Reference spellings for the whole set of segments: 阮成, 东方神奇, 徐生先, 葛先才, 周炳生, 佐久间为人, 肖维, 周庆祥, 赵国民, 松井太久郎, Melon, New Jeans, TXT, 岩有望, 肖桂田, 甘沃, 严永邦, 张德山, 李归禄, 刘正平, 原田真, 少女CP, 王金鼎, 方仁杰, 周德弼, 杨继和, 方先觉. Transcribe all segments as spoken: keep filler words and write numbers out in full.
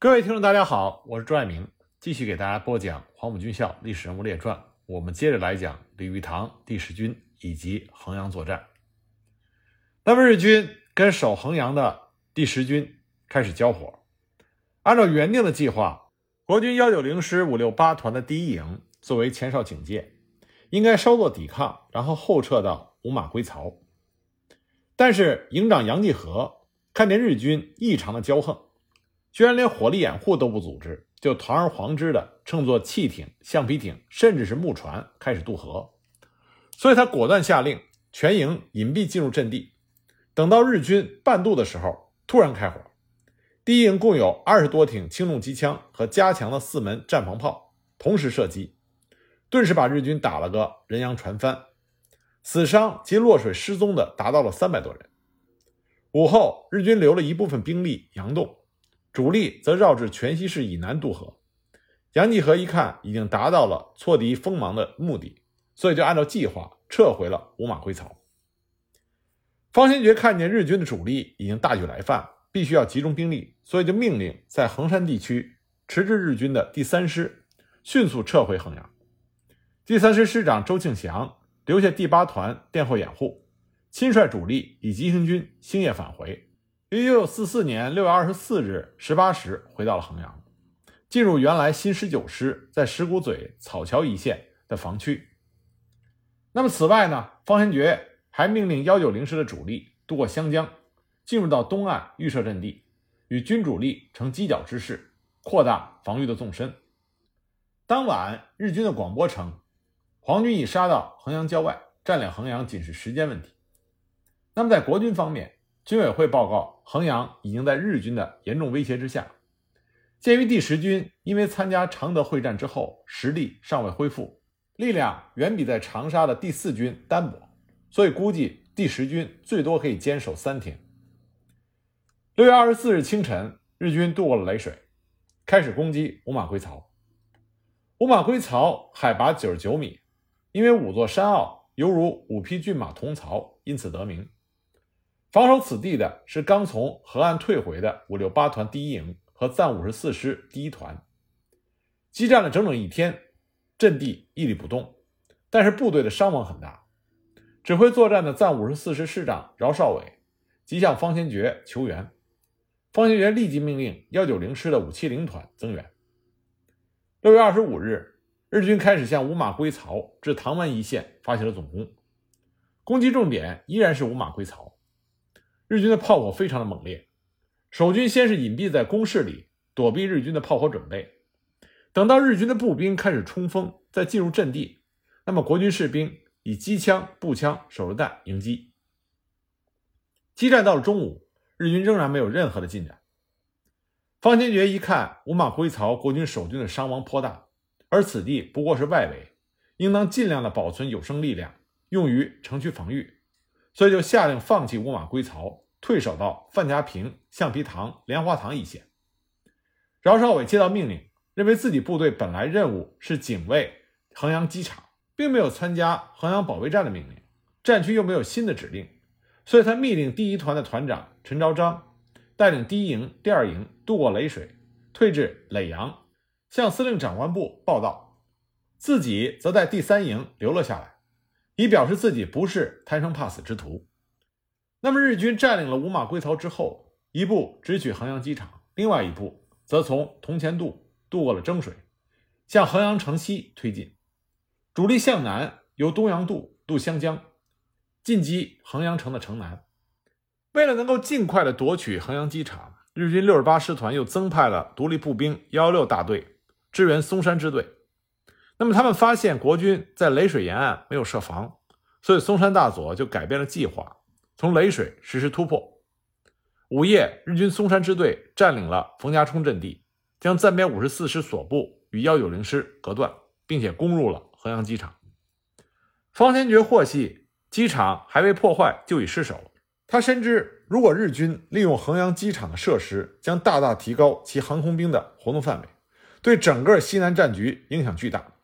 各位听众大家好，我是朱爱明，继续给大家播讲黄埔军校历史人物列传。我们接着来讲李玉堂、第十军以及衡阳作战。那么日军跟守衡阳的第十军开始交火。按照原定的计划，国军一九零师五六八团的第一营作为前哨警戒，应该稍作抵抗，然后后撤到五马归槽。但是营长杨继和看见日军异常的骄横，居然连火力掩护都不组织，就堂而皇之的乘坐汽艇、橡皮艇，甚至是木船开始渡河。所以他果断下令全营隐蔽进入阵地，等到日军半渡的时候突然开火。第一营共有二十多挺轻重机枪和加强的四门战防炮同时射击，顿时把日军打了个人仰船翻，死伤及落水失踪的达到了三百多人。午后日军留了一部分兵力佯动，主力则绕至全西市以南渡河。杨继和一看已经达到了挫敌锋芒的目的，所以就按照计划撤回了五马归槽。方先觉看见日军的主力已经大举来犯，必须要集中兵力，所以就命令在衡山地区迟滞日军的第三师迅速撤回衡阳。第三师师长周庆祥留下第八团殿后掩护，亲率主力以急行军星夜返回。一九四四年六月二十四日十八时回到了衡阳，进入原来新十九师在石鼓嘴草桥一线的防区。那么此外呢，方先觉还命令一九零师的主力渡过湘江，进入到东岸预设阵地，与军主力呈犄角之势，扩大防御的纵深。当晚日军的广播称，皇军已杀到衡阳郊外，占领衡阳仅是时间问题。那么在国军方面，军委会报告衡阳已经在日军的严重威胁之下。鉴于第十军因为参加常德会战之后实力尚未恢复，力量远比在长沙的第四军单薄，所以估计第十军最多可以坚守三天。六月二十四日清晨，日军渡过了雷水，开始攻击五马归槽。五马归槽海拔九十九米，因为五座山坳犹如五匹骏马同槽，因此得名。防守此地的是刚从河岸退回的五六八团第一营和暂五十四师第一团。激战了整整一天，阵地屹立不动，但是部队的伤亡很大。指挥作战的暂五十四师师长饶少伟即向方先觉求援，方先觉立即命令一九零师的五七零团增援。六月二十五日，日军开始向五马归槽至唐湾一线发起了总攻，攻击重点依然是五马归槽。日军的炮火非常的猛烈，守军先是隐蔽在工事里躲避日军的炮火准备，等到日军的步兵开始冲锋再进入阵地，那么国军士兵以机枪、步枪、手榴弹迎击。激战到了中午，日军仍然没有任何的进展。方先觉一看五马归槽国军守军的伤亡颇大，而此地不过是外围，应当尽量的保存有生力量用于城区防御，所以就下令放弃五马归槽，退守到范家坪、橡皮塘、莲花塘一线。饶少伟接到命令，认为自己部队本来任务是警卫衡阳机场，并没有参加衡阳保卫战的命令，战区又没有新的指令，所以他密令第一团的团长陈昭章带领第一营、第二营渡过雷水，退至耒阳，向司令长官部报到，自己则在第三营留了下来，以表示自己不是贪生怕死之徒。那么日军占领了五马归槽之后，一部直取衡阳机场，另外一部则从铜钱渡渡过了蒸水，向衡阳城西推进，主力向南由东阳渡渡湘江，进击衡阳城的城南。为了能够尽快的夺取衡阳机场，日军六十八师团又增派了独立步兵一一六大队支援松山支队。那么他们发现国军在雷水沿岸没有设防，所以松山大佐就改变了计划，从雷水实施突破。午夜，日军松山支队占领了冯家冲阵地，将暂编五十四师所部与一九零师隔断，并且攻入了衡阳机场。方先觉获悉机场还未破坏就已失守，他深知如果日军利用衡阳机场的设施，将大大提高其航空兵的活动范围，对整个西南战局影响巨大，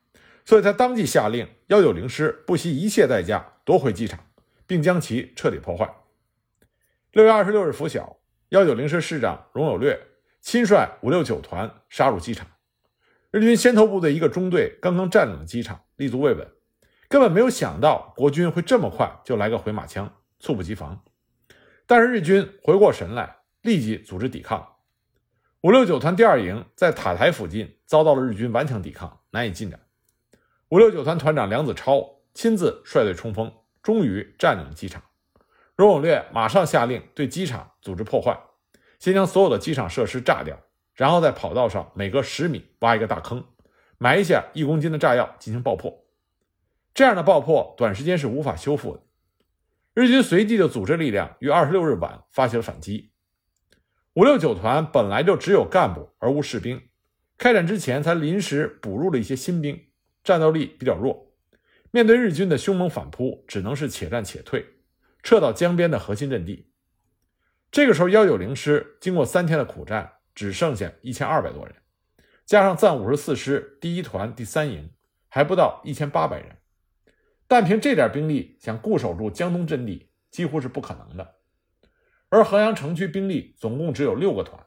所以他当即下令一九零师不惜一切代价夺回机场，并将其彻底破坏。六月二十六日拂晓，一九零师师长荣有略亲率五六九团杀入机场。日军先头部队一个中队刚刚占领了机场，立足未稳，根本没有想到国军会这么快就来个回马枪，猝不及防。但是日军回过神来，立即组织抵抗。五六九团第二营在塔台附近遭到了日军顽强抵抗，难以进展。五六九团团长梁子超亲自率队冲锋，终于占领了机场。荣永略马上下令对机场组织破坏，先将所有的机场设施炸掉，然后在跑道上每隔十米挖一个大坑，埋下一公斤的炸药进行爆破。这样的爆破短时间是无法修复的。日军随即就组织力量于二十六日晚发起了反击。五六九团本来就只有干部而无士兵，开战之前才临时补入了一些新兵，战斗力比较弱，面对日军的凶猛反扑，只能是且战且退，撤到江边的核心阵地。这个时候一百九十师经过三天的苦战，只剩下一千二百多人，加上暂五十四师第一团第三营还不到一千八百人，但凭这点兵力想固守住江东阵地几乎是不可能的。而衡阳城区兵力总共只有六个团，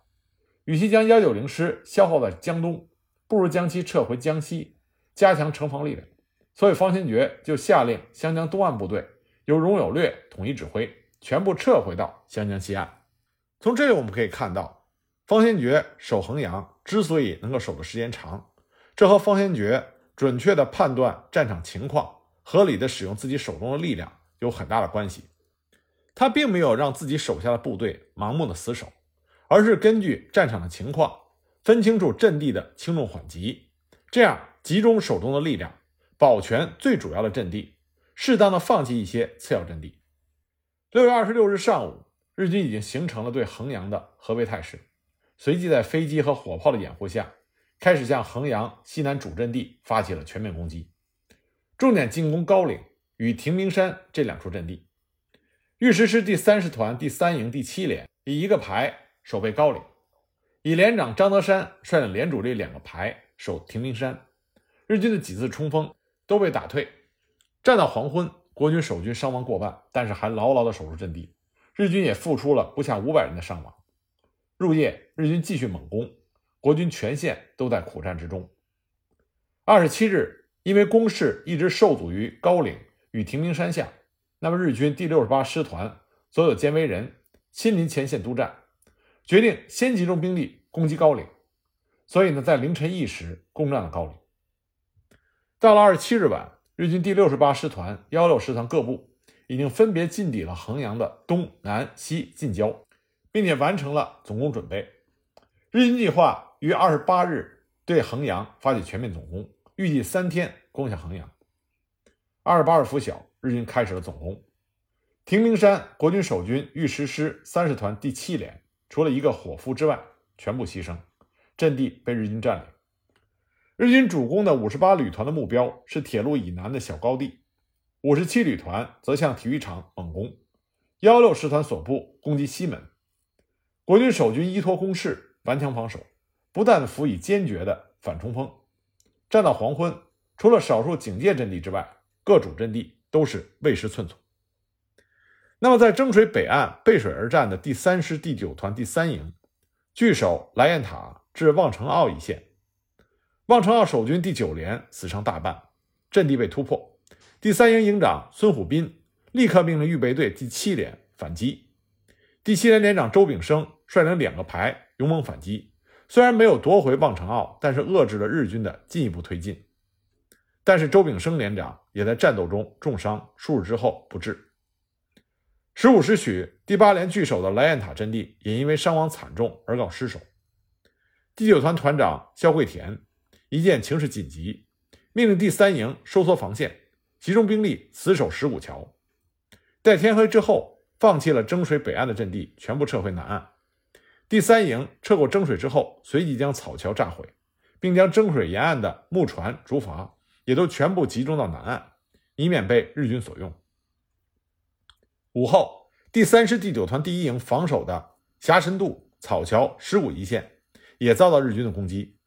与其将一百九十师消耗在江东，不如将其撤回江西，加强城防力量。所以方先觉就下令湘江东岸部队由荣有略统一指挥，全部撤回到湘江西岸。从这里我们可以看到，方先觉守衡阳之所以能够守的时间长，这和方先觉准确地判断战场情况，合理地使用自己手中的力量有很大的关系。他并没有让自己手下的部队盲目的死守，而是根据战场的情况分清楚阵地的轻重缓急，这样集中手中的力量，保全最主要的阵地，适当的放弃一些次要阵地。六月二十六日上午，日军已经形成了对衡阳的合围态势，随即在飞机和火炮的掩护下，开始向衡阳西南主阵地发起了全面攻击，重点进攻高岭与停明山这两处阵地。豫十师第三十团第三营第七连以一个排守备高岭，以连长张德山率领连主力两个排守停明山。日军的几次冲锋都被打退，战到黄昏，国军守军伤亡过半，但是还牢牢地守住阵地，日军也付出了不下五百人的伤亡。入夜，日军继续猛攻，国军全线都在苦战之中。二十七日，因为攻势一直受阻于高岭与停明山下，那么日军第六十八师团所有监委人亲临前线督战，决定先集中兵力攻击高岭，所以呢，在凌晨一时攻占了高岭。到了二十七日晚，日军第六十八师团、十六师团各部已经分别进抵了衡阳的东南西近郊，并且完成了总攻准备。日军计划于二十八日对衡阳发起全面总攻，预计三天攻下衡阳。二十八日拂晓，日军开始了总攻。停明山国军守军豫十师三十团第七连除了一个伙夫之外全部牺牲，阵地被日军占领。日军主攻的五十八旅团的目标是铁路以南的小高地，五十七旅团则向体育场猛攻，十六师团所部攻击西门。国军守军依托攻势顽强防守，不但辅以坚决的反冲锋，战到黄昏，除了少数警戒阵地之外，各主阵地都是未失寸土。那么在征水北岸背水而战的第三师第九团第三营据守莱雁塔至望城坳一线，望城坳守军第九连死伤大半，阵地被突破。第三营营长孙虎斌立刻命令预备队第七连反击，第七连连长周炳生率领两个排勇猛反击，虽然没有夺回望城坳，但是遏制了日军的进一步推进。但是周炳生连长也在战斗中重伤，数日之后不治。十五时许，第八连据守的莱雁塔阵地也因为伤亡惨重而告失守。第九团团长肖桂田一见情势紧急，命令第三营收缩防线，集中兵力死守石鼓桥。待天黑之后，放弃了征水北岸的阵地，全部撤回南岸。第三营撤过征水之后，随即将草桥炸毁，并将征水沿岸的木船、竹筏也都全部集中到南岸，以免被日军所用。午后，第三师第九团第一营防守的霞神渡、草桥、石鼓一线也遭到日军的攻击。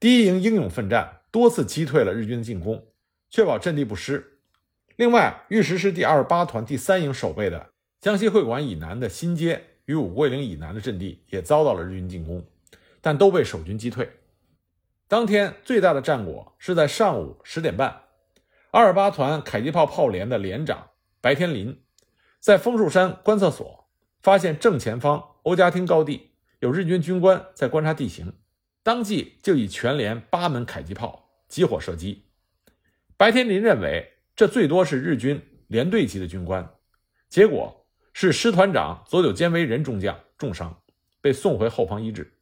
第一营英勇奋战，多次击退了日军的进攻，确保阵地不失。另外，豫十师第二十八团第三营守备的江西会馆以南的新街与五桂岭以南的阵地也遭到了日军进攻，但都被守军击退。当天最大的战果是在上午十点半，二十八团迫击炮炮连的连长白天林在枫树山观测所发现正前方欧家厅高地有日军军官在观察地形，当即就以全连八门迫击炮集火射击。白天林认为这最多是日军连队级的军官，结果是师团长佐久间为人中将重伤，被送回后方医治。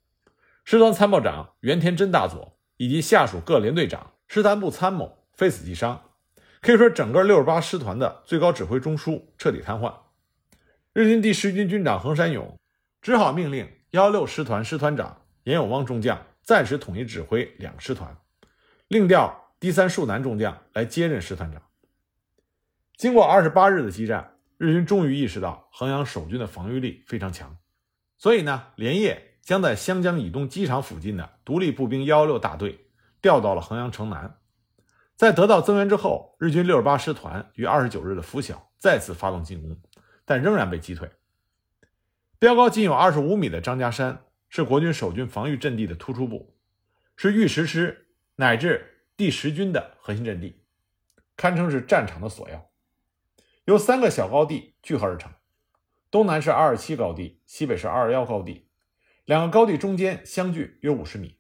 师团参谋长原田真大佐以及下属各连队长、师团部参谋非死即伤，可以说整个六十八师团的最高指挥中枢彻底瘫痪。日军第十军军长横山勇只好命令一一六师团师团长岩有望中将暂时统一指挥两师团，另调第三树南中将来接任师团长。经过二十八日的激战，日军终于意识到衡阳守军的防御力非常强，所以呢，连夜将在湘江以东机场附近的独立步兵一一六大队调到了衡阳城南。在得到增援之后，日军六十八师团于二十九日的拂晓再次发动进攻，但仍然被击退。标高仅有二十五米的张家山是国军守军防御阵地的突出部，是豫十师乃至第十军的核心阵地，堪称是战场的锁要。由三个小高地聚合而成，东南是二二七高地，西北是二一一高地，两个高地中间相距约五十米，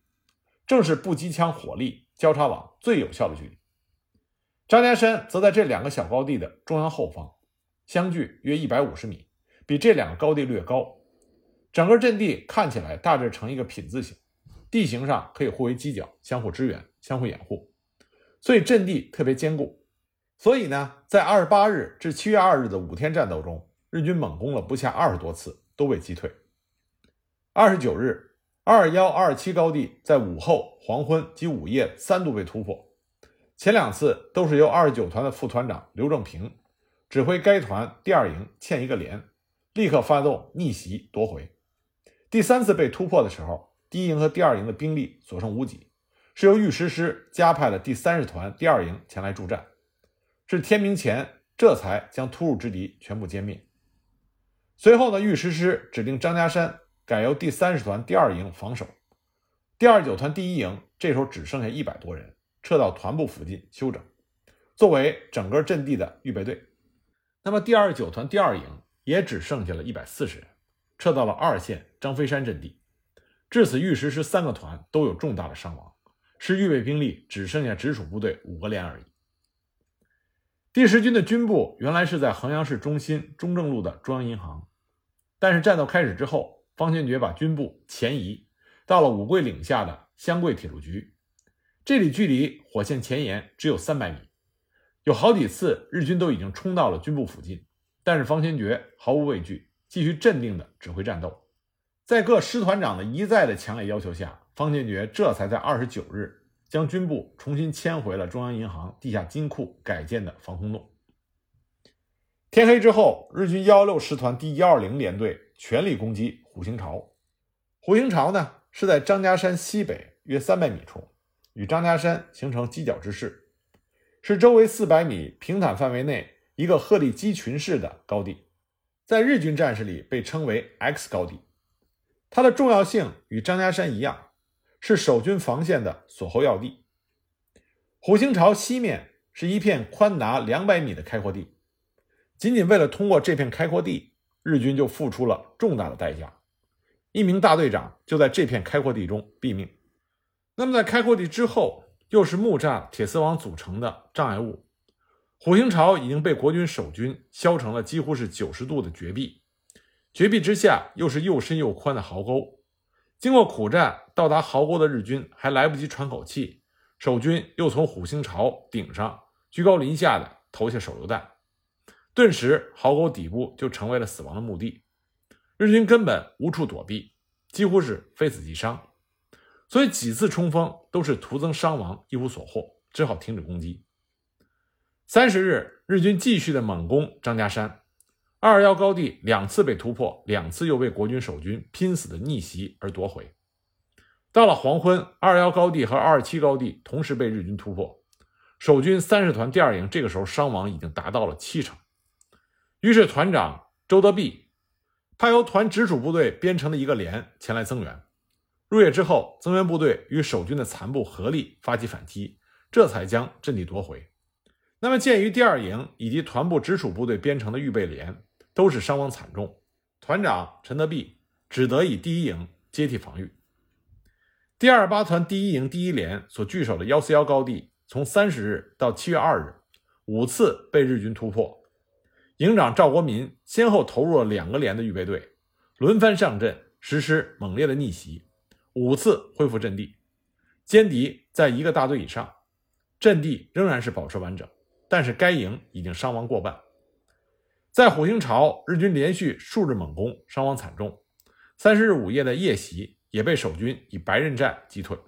正是步机枪火力交叉网最有效的距离。张家山则在这两个小高地的中央后方，相距约一百五十米，比这两个高地略高。整个阵地看起来大致呈一个品字形，地形上可以互为犄角，相互支援，相互掩护，所以阵地特别坚固。所以呢，在二十八日至七月二日的五天战斗中，日军猛攻了不下二十多次，都被击退。二十九日 ,二二一、二二七 高地在午后、黄昏及午夜三度被突破，前两次都是由二十九团的副团长刘正平指挥该团第二营欠一个连立刻发动逆袭夺回。第三次被突破的时候，第一营和第二营的兵力所剩无几，是由豫十师加派了第三十团第二营前来助战，至天明前这才将突入之敌全部歼灭。随后呢，豫十师指定张家山改由第三十团第二营防守，第二十九团第一营这时候只剩下一百多人，撤到团部附近休整，作为整个阵地的预备队。那么第二十九团第二营也只剩下了一百四十人，撤到了二线张飞山阵地。至此，豫十师三个团都有重大的伤亡，是预备兵力只剩下直属部队五个连而已。第十军的军部原来是在衡阳市中心中正路的中央银行，但是战斗开始之后，方先觉把军部前移到了五桂岭下的湘桂铁路局，这里距离火线前沿只有三百米，有好几次日军都已经冲到了军部附近，但是方先觉毫无畏惧，继续镇定地指挥战斗。在各师团长的一再的强烈要求下，方先觉这才在二十九日将军部重新迁回了中央银行地下金库改建的防空洞。天黑之后，日军一一六师团第一二零联队全力攻击虎形巢。虎形巢呢，是在张家山西北约三百米处，与张家山形成犄角之势，是周围四百米平坦范围内一个鹤立鸡群式的高地，在日军战士里被称为 X 高地。它的重要性与张家山一样，是守军防线的锁喉要地。虎形巢西面是一片宽达两百米的开阔地，仅仅为了通过这片开阔地，日军就付出了重大的代价，一名大队长就在这片开阔地中毙命。那么在开阔地之后，又是木栅、铁丝网组成的障碍物，虎形巢已经被国军守军削成了几乎是九十度的绝壁，绝壁之下又是又深又宽的壕沟，经过苦战到达壕沟的日军还来不及喘口气，守军又从虎形巢顶上居高临下的投下手榴弹，顿时壕沟底部就成为了死亡的墓地，日军根本无处躲避，几乎是非死即伤，所以几次冲锋都是徒增伤亡，一无所获，只好停止攻击。三十日，日军继续的猛攻张家山，二一一高地两次被突破，两次又被国军守军拼死的逆袭而夺回。到了黄昏，二一一高地和二二七高地同时被日军突破，守军三十团第二营这个时候伤亡已经达到了七成。于是团长周德弼他由团直属部队编成的一个连前来增援。入夜之后，增援部队与守军的残部合力发起反击，这才将阵地夺回。那么鉴于第二营以及团部直属部队编成的预备连都是伤亡惨重，团长陈德弼只得以第一营接替防御。第二十八团第一营第一连所据守的一四一高地，从三十日到七月二日五次被日军突破。营长赵国民先后投入了两个连的预备队，轮番上阵，实施猛烈的逆袭，五次恢复阵地，歼敌在一个大队以上，阵地仍然是保持完整，但是该营已经伤亡过半。在虎形潮，日军连续数日猛攻，伤亡惨重。三十日午夜的夜袭也被守军以白刃战击退。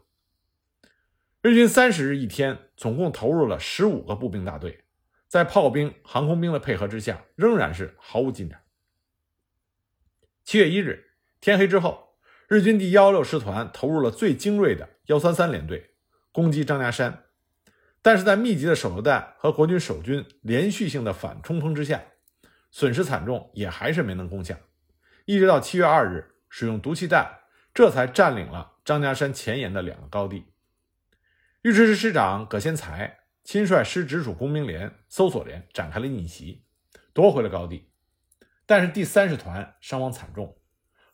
日军三十日一天总共投入了十五个步兵大队，在炮兵、航空兵的配合之下，仍然是毫无进展。七月一日天黑之后，日军第一百一十六师团投入了最精锐的一三三联队，攻击张家山，但是在密集的手榴弹和国军守军连续性的反冲锋之下，损失惨重，也还是没能攻下。一直到七月二日，使用毒气弹，这才占领了张家山前沿的两个高地。尉迟师师长葛先才亲率师直属工兵连、搜索连展开了逆袭，夺回了高地。但是第三十团伤亡惨重，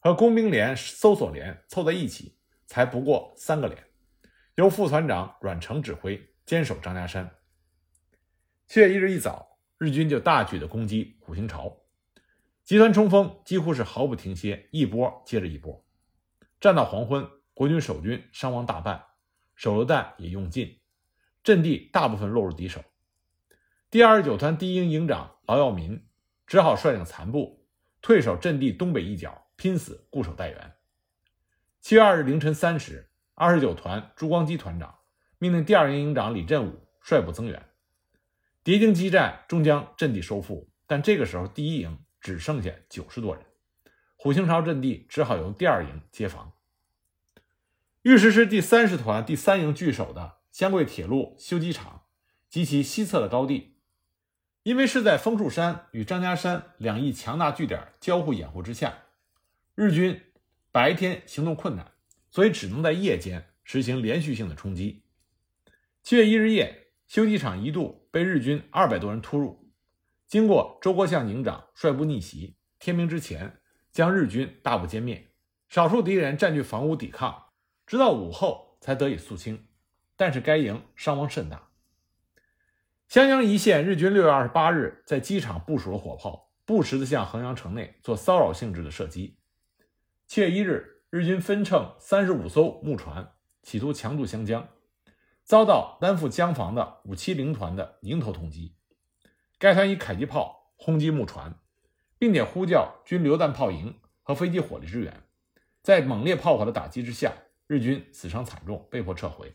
和工兵连、搜索连凑在一起才不过三个连，由副团长阮成指挥坚守张家山。七月一日一早，日军就大举的攻击虎形潮，集团冲锋几乎是毫不停歇，一波接着一波。战到黄昏，国军守军伤亡大半，手榴弹也用尽，阵地大部分落入敌手。第二十九团第一营营长劳耀民只好率领残部退守阵地东北一角，拼死固守待援。七月二日凌晨三时，二十九团朱光基团长命令第二营营长李振武率部增援。敌经激战，终将阵地收复，但这个时候第一营只剩下九十多人，虎形潮阵地只好由第二营接防。尉迟师第三十团第三营据守的湘桂铁路修机厂及其西侧的高地，因为是在枫树山与张家山两翼强大据点交互掩护之下，日军白天行动困难，所以只能在夜间实行连续性的冲击。七月一日夜，修机厂一度被日军二百多人突入，经过周国相营长率部逆袭，天明之前将日军大部歼灭，少数敌人占据房屋抵抗，直到午后才得以肃清，但是该营伤亡甚大。湘江一线日军六月二十八日在机场部署了火炮，不时地向衡阳城内做骚扰性质的射击。七月一日，日军分乘三十五艘木船企图强渡湘江，遭到担负江防的五七零团的迎头痛击。该团以迫击炮轰击木船，并且呼叫军榴弹炮营和飞机火力支援，在猛烈炮火的打击之下，日军死伤惨重，被迫撤回，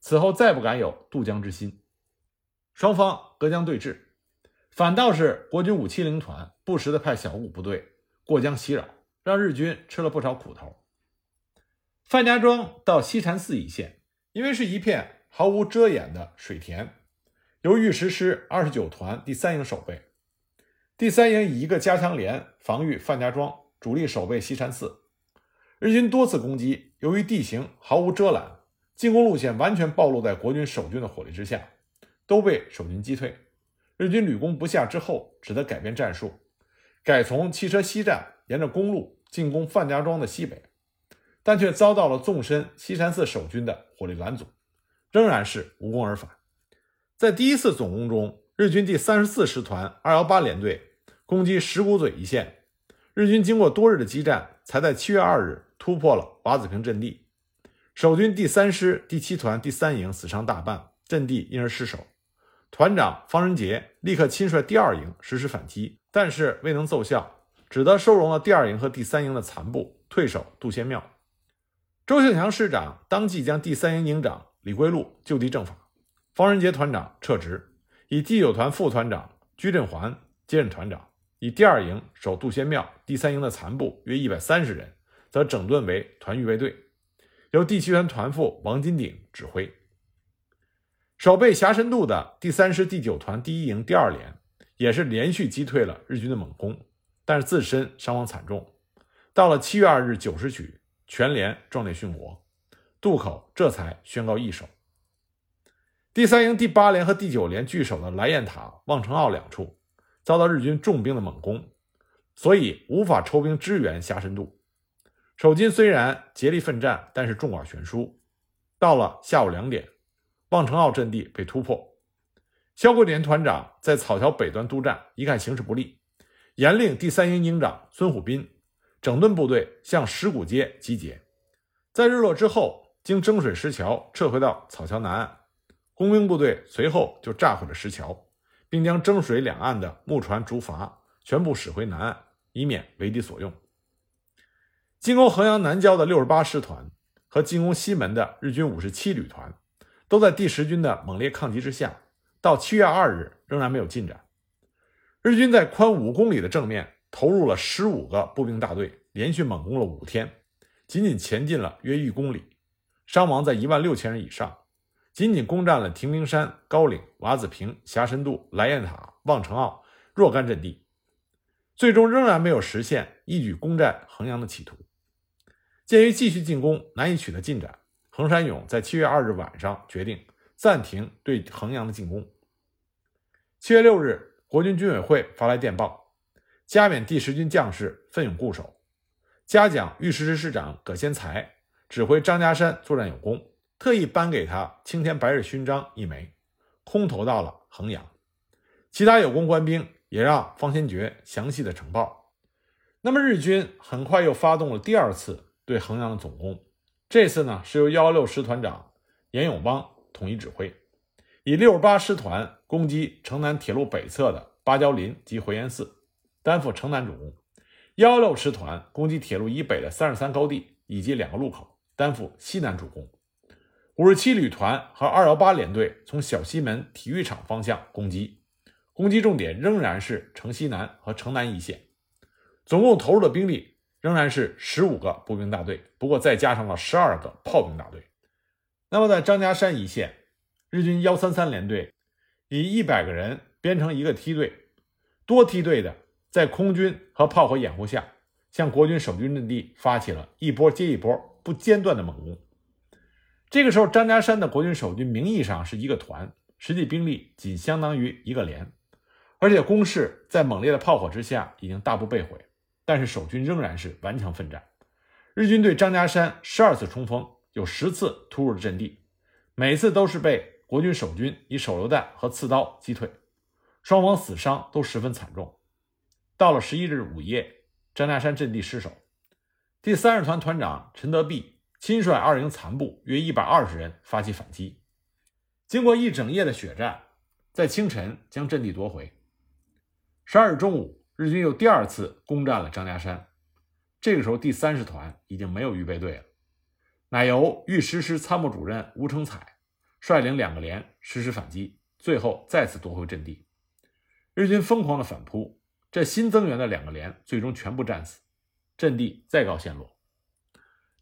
此后再不敢有渡江之心。双方隔江对峙，反倒是国军五七零团不时地派小股部队过江袭扰，让日军吃了不少苦头。范家庄到西禅寺一线，因为是一片毫无遮掩的水田，由尉迟师二十九团第三营守备。第三营以一个加强连防御范家庄，主力守备西禅寺。日军多次攻击，由于地形毫无遮拦，进攻路线完全暴露在国军守军的火力之下，都被守军击退。日军屡攻不下之后，只得改变战术，改从汽车西站沿着公路进攻范家庄的西北，但却遭到了纵深西禅寺守军的火力拦阻，仍然是无功而返。在第一次总攻中，日军第三十四师团二一八联队攻击石鼓嘴一线，日军经过多日的激战，才在七月二日突破了瓦子坪阵地。守军第三师第七团第三营死伤大半，阵地因而失守。团长方仁杰立刻亲率第二营实施反击，但是未能奏效，只得收容了第二营和第三营的残部，退守杜仙庙。周庆祥师长当即将第三营营长李归禄就地正法，方仁杰团长撤职，以第九团副团长鞠振环接任团长，以第二营守杜仙庙，第三营的残部约一百三十人则整顿为团预备队，由第七团团副王金鼎指挥。守备峡深渡的第三师第九团第一营第二连也是连续击退了日军的猛攻，但是自身伤亡惨重。到了七月二日九时许，全连壮烈殉国，渡口这才宣告易手。第三营第八连和第九连据守的来雁塔、望城坳两处遭到日军重兵的猛攻，所以无法抽兵支援峡深渡。守军虽然竭力奋战，但是众寡悬殊。到了下午两点，望城坳阵地被突破，萧桂年团长在草桥北端督战，一看形势不利，严令第三营营长孙虎斌整顿部队向石鼓街集结。在日落之后，经蒸水石桥撤回到草桥南岸，工兵部队随后就炸毁了石桥，并将蒸水两岸的木船竹筏全部驶回南岸，以免为敌所用。进攻衡阳南郊的六十八师团和进攻西门的日军五十七旅团都在第十军的猛烈抗击之下，到七月二日仍然没有进展。日军在宽五公里的正面投入了十五个步兵大队，连续猛攻了五天，仅仅前进了约一公里，伤亡在一万六千人以上，仅仅攻占了亭陵山、高岭、瓦子坪、峡深渡、来雁塔、望城坳若干阵地，最终仍然没有实现一举攻占衡阳的企图。鉴于继续进攻难以取得进展，横山勇在七月二日晚上决定暂停对衡阳的进攻。七月六日，国军军委会发来电报，加冕第十军将士奋勇固守，嘉奖御史师师长葛先才指挥张家山作战有功，特意颁给他青天白日勋章一枚，空投到了衡阳。其他有功官兵也让方先觉详细的呈报。那么日军很快又发动了第二次对衡阳的总攻，这次呢是由一一六师团长严永邦统一指挥，以六十八师团攻击城南铁路北侧的芭蕉林及回岩寺，担负城南主攻；一一六师团攻击铁路以北的三十三高地以及两个路口，担负西南主攻。五十七旅团和二一八联队从小西门体育场方向攻击，攻击重点仍然是城西南和城南一线。总共投入的兵力仍然是十五个步兵大队，不过再加上了十二个炮兵大队。那么在张家山一线，日军一三三联队以一百个人编成一个梯队，多梯队的在空军和炮火掩护下，向国军守军阵地发起了一波接一波不间断的猛攻。这个时候，张家山的国军守军名义上是一个团，实际兵力仅相当于一个连，而且攻势在猛烈的炮火之下已经大部被毁，但是守军仍然是顽强奋战。日军对张家山十二次冲锋，有十次突入阵地，每次都是被国军守军以手榴弹和刺刀击退，双方死伤都十分惨重。到了十一日午夜，张家山阵地失守，第三十团团长陈德弼亲率二营残部约一百二十人发起反击，经过一整夜的血战，在清晨将阵地夺回。十二日中午，日军又第二次攻占了张家山，这个时候第三十团已经没有预备队了，乃由御史师参谋主任吴成彩率领两个连实施反击，最后再次夺回阵地。日军疯狂的反扑，这新增援的两个连最终全部战死，阵地再告陷落。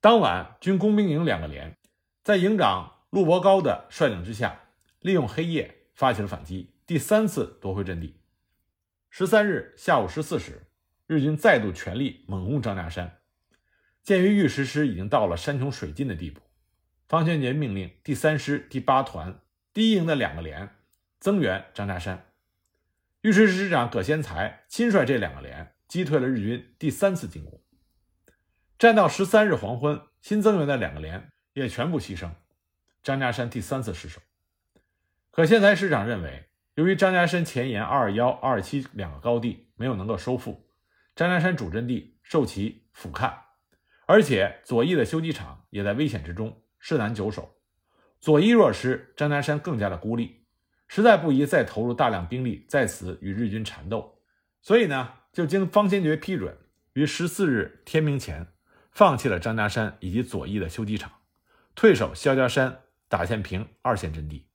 当晚，军工兵营两个连在营长陆伯高的率领之下，利用黑夜发起了反击，第三次夺回阵地。十三日下午十四时，日军再度全力猛攻张家山。鉴于御史师已经到了山穷水尽的地步，方先觉命令第三师第八团第一营的两个连增援张家山。御史师师长葛先才亲率这两个连击退了日军第三次进攻。战到十三日黄昏，新增援的两个连也全部牺牲，张家山第三次失守。可先才师长认为，由于张家山前沿二二一、二二七两个高地没有能够收复，张家山主阵地受其俯瞰，而且左翼的修机场也在危险之中，势难久守，左翼若失，张家山更加的孤立，实在不宜再投入大量兵力在此与日军缠斗，所以呢，就经方先觉批准，于十四日天明前放弃了张家山以及左翼的修机场，退守萧家山、打线坪二线阵地。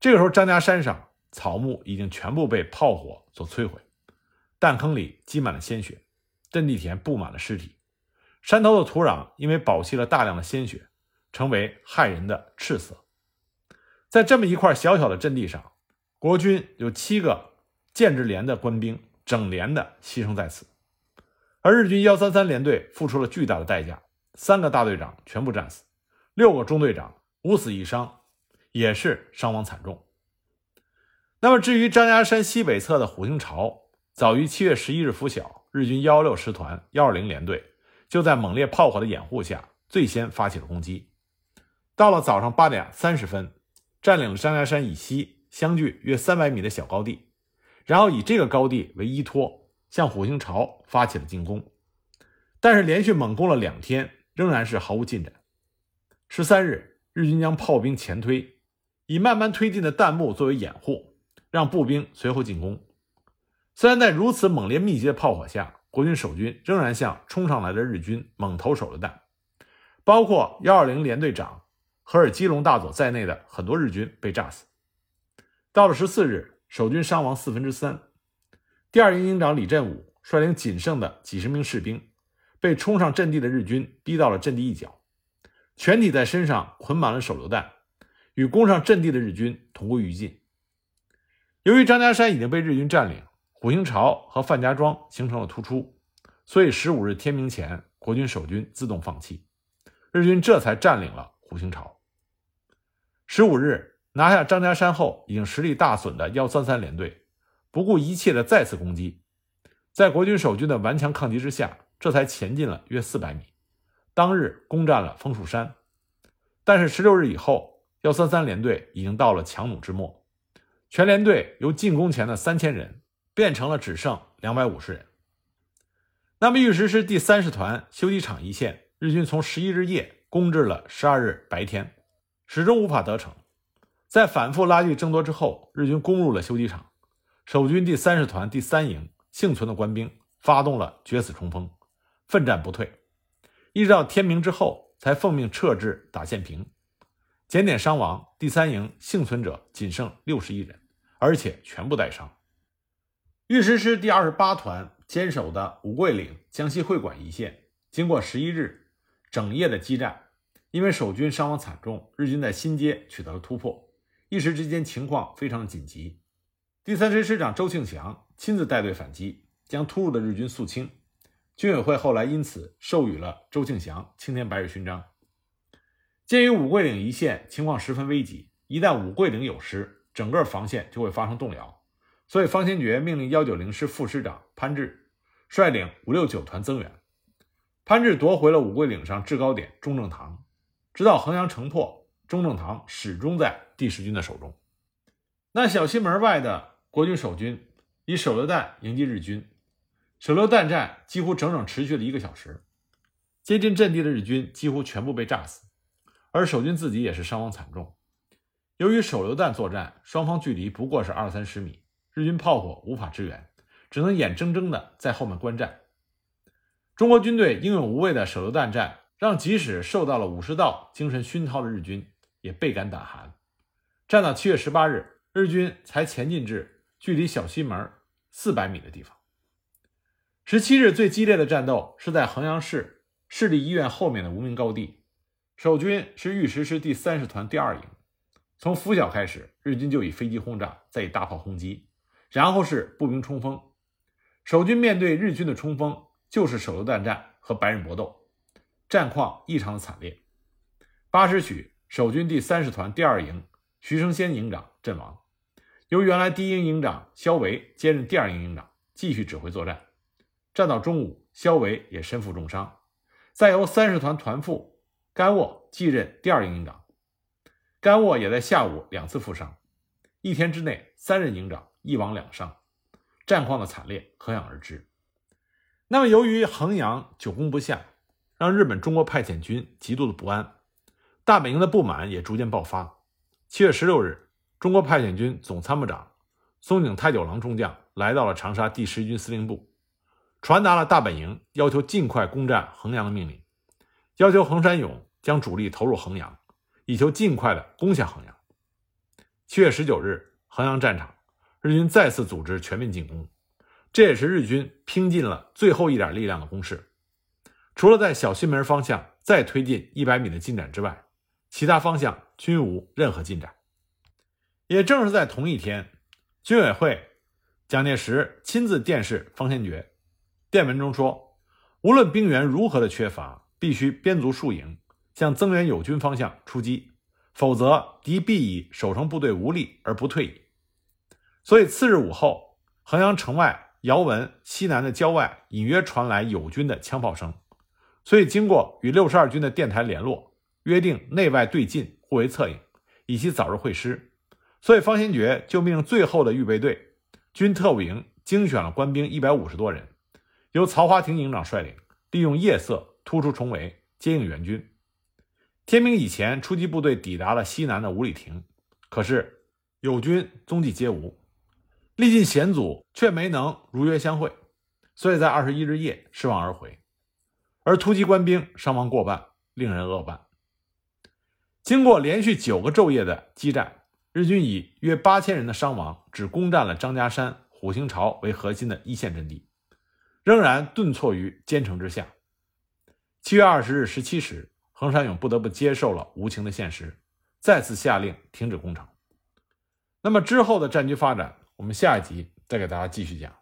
这个时候，张家山上草木已经全部被炮火所摧毁，弹坑里积满了鲜血，阵地前布满了尸体，山头的土壤因为饱吸了大量的鲜血，成为骇人的赤色。在这么一块小小的阵地上，国军有七个建制连的官兵整连的牺牲在此。而日军一三三联队付出了巨大的代价，三个大队长全部战死，六个中队长五死一伤，也是伤亡惨重。那么至于张家山西北侧的虎形巢，早于七月十一日拂晓，日军一一六师团一二零联队就在猛烈炮火的掩护下最先发起了攻击。到了早上八点三十分，占领了张家山以西相距约三百米的小高地，然后以这个高地为依托，向虎形巢发起了进攻。但是连续猛攻了两天，仍然是毫无进展。十三日，日军将炮兵前推，以慢慢推进的弹幕作为掩护，让步兵随后进攻。虽然在如此猛烈密集的炮火下，国军守军仍然向冲上来的日军猛投手榴弹，包括一二零联队长和尔基隆大佐在内的很多日军被炸死。到了十四日，守军伤亡四分之三。第二营营长李振武率领仅剩的几十名士兵，被冲上阵地的日军逼到了阵地一角，全体在身上捆满了手榴弹，与攻上阵地的日军同归于尽。由于张家山已经被日军占领，虎形巢和范家庄形成了突出，所以十五日天明前，国军守军自动放弃，日军这才占领了虎形巢。十五日拿下张家山后，已经实力大损的一三三联队不顾一切的再次攻击，在国军守军的顽强抗击之下，这才前进了约四百米，当日攻占了枫树山。但是十六日以后，一三三联队已经到了强弩之末，全联队由进攻前的三千人变成了只剩两百五十人。那么豫十师第三师团修机场一线，日军从十一日夜攻至了十二日白天，始终无法得逞。在反复拉锯争夺之后，日军攻入了修机场，守军第三师团第三营幸存的官兵发动了决死冲锋，奋战不退，一直到天明之后才奉命撤至打线坪。检点伤亡，第三营幸存者仅剩六十一人，而且全部带伤。豫十师第二十八团坚守的五桂岭江西会馆一线，经过十一日整夜的激战，因为守军伤亡惨重，日军在新街取得了突破，一时之间情况非常紧急。第三师师长周庆祥亲自带队反击，将突入的日军肃清，军委会后来因此授予了周庆祥青天白日勋章。鉴于五桂岭一线情况十分危急，一旦五桂岭有失，整个防线就会发生动摇，所以方先觉命令一九零师副师长潘志率领五六九团增援。潘志夺回了五桂岭上制高点中正堂，直到衡阳城破，中正堂始终在第十军的手中。那小西门外的国军守军以手榴弹迎击日军，手榴弹战几乎整整持续了一个小时，接近阵地的日军几乎全部被炸死，而守军自己也是伤亡惨重。由于手榴弹作战，双方距离不过是二三十米，日军炮火无法支援，只能眼睁睁地在后面观战。中国军队英勇无畏的手榴弹战，让即使受到了武士道精神熏陶的日军也倍感胆寒。战到七月十八日，日军才前进至距离小西门四百米的地方。十七日最激烈的战斗是在衡阳市市立医院后面的无名高地，守军是豫十师第三师团第二营。从拂晓开始，日军就以飞机轰炸，再以大炮轰击，然后是步兵冲锋。守军面对日军的冲锋，就是手榴弹战和白刃搏斗，战况异常的惨烈。八时许，守军第三师团第二营徐生先营长阵亡，由原来第一营营长肖维接任第二营营长，继续指挥作战。战到中午，肖维也身负重伤，再由三师团团副甘沃继任第二营营长。甘沃也在下午两次负伤，一天之内三任营长一亡两伤，战况的惨烈可想而知。那么由于衡阳久攻不下，让日本中国派遣军极度的不安，大本营的不满也逐渐爆发。七月十六日，中国派遣军总参谋长松井太久郎中将来到了长沙第十军司令部，传达了大本营要求尽快攻占衡阳的命令，要求横山勇将主力投入衡阳，以求尽快的攻下衡阳。七月十九日，衡阳战场日军再次组织全面进攻，这也是日军拼尽了最后一点力量的攻势。除了在小西门方向再推进一百米的进展之外，其他方向均无任何进展。也正是在同一天，军委会蒋介石亲自电示方先觉，电文中说，无论兵源如何的缺乏，必须编足数营，向增援友军方向出击，否则敌必以守城部队无力而不退矣。所以次日午后，衡阳城外姚文西南的郊外隐约传来友军的枪炮声，所以经过与六十二军的电台联络，约定内外对进，互为策应，以期早日会师。所以方先觉就命令最后的预备队军特务营精选了官兵一百五十多人，由曹华亭营长率领，利用夜色突出重围，接应援军。天明以前，出击部队抵达了西南的五里亭，可是友军踪迹皆无，历尽险阻却没能如约相会，所以在二十一日夜失望而回，而突击官兵伤亡过半，令人扼腕。经过连续九个昼夜的激战，日军以约八千人的伤亡，只攻占了张家山、虎形潮为核心的一线阵地，仍然顿挫于坚城之下。七月二十日十七时，横山勇不得不接受了无情的现实，再次下令停止攻城。那么之后的战局发展，我们下一集再给大家继续讲。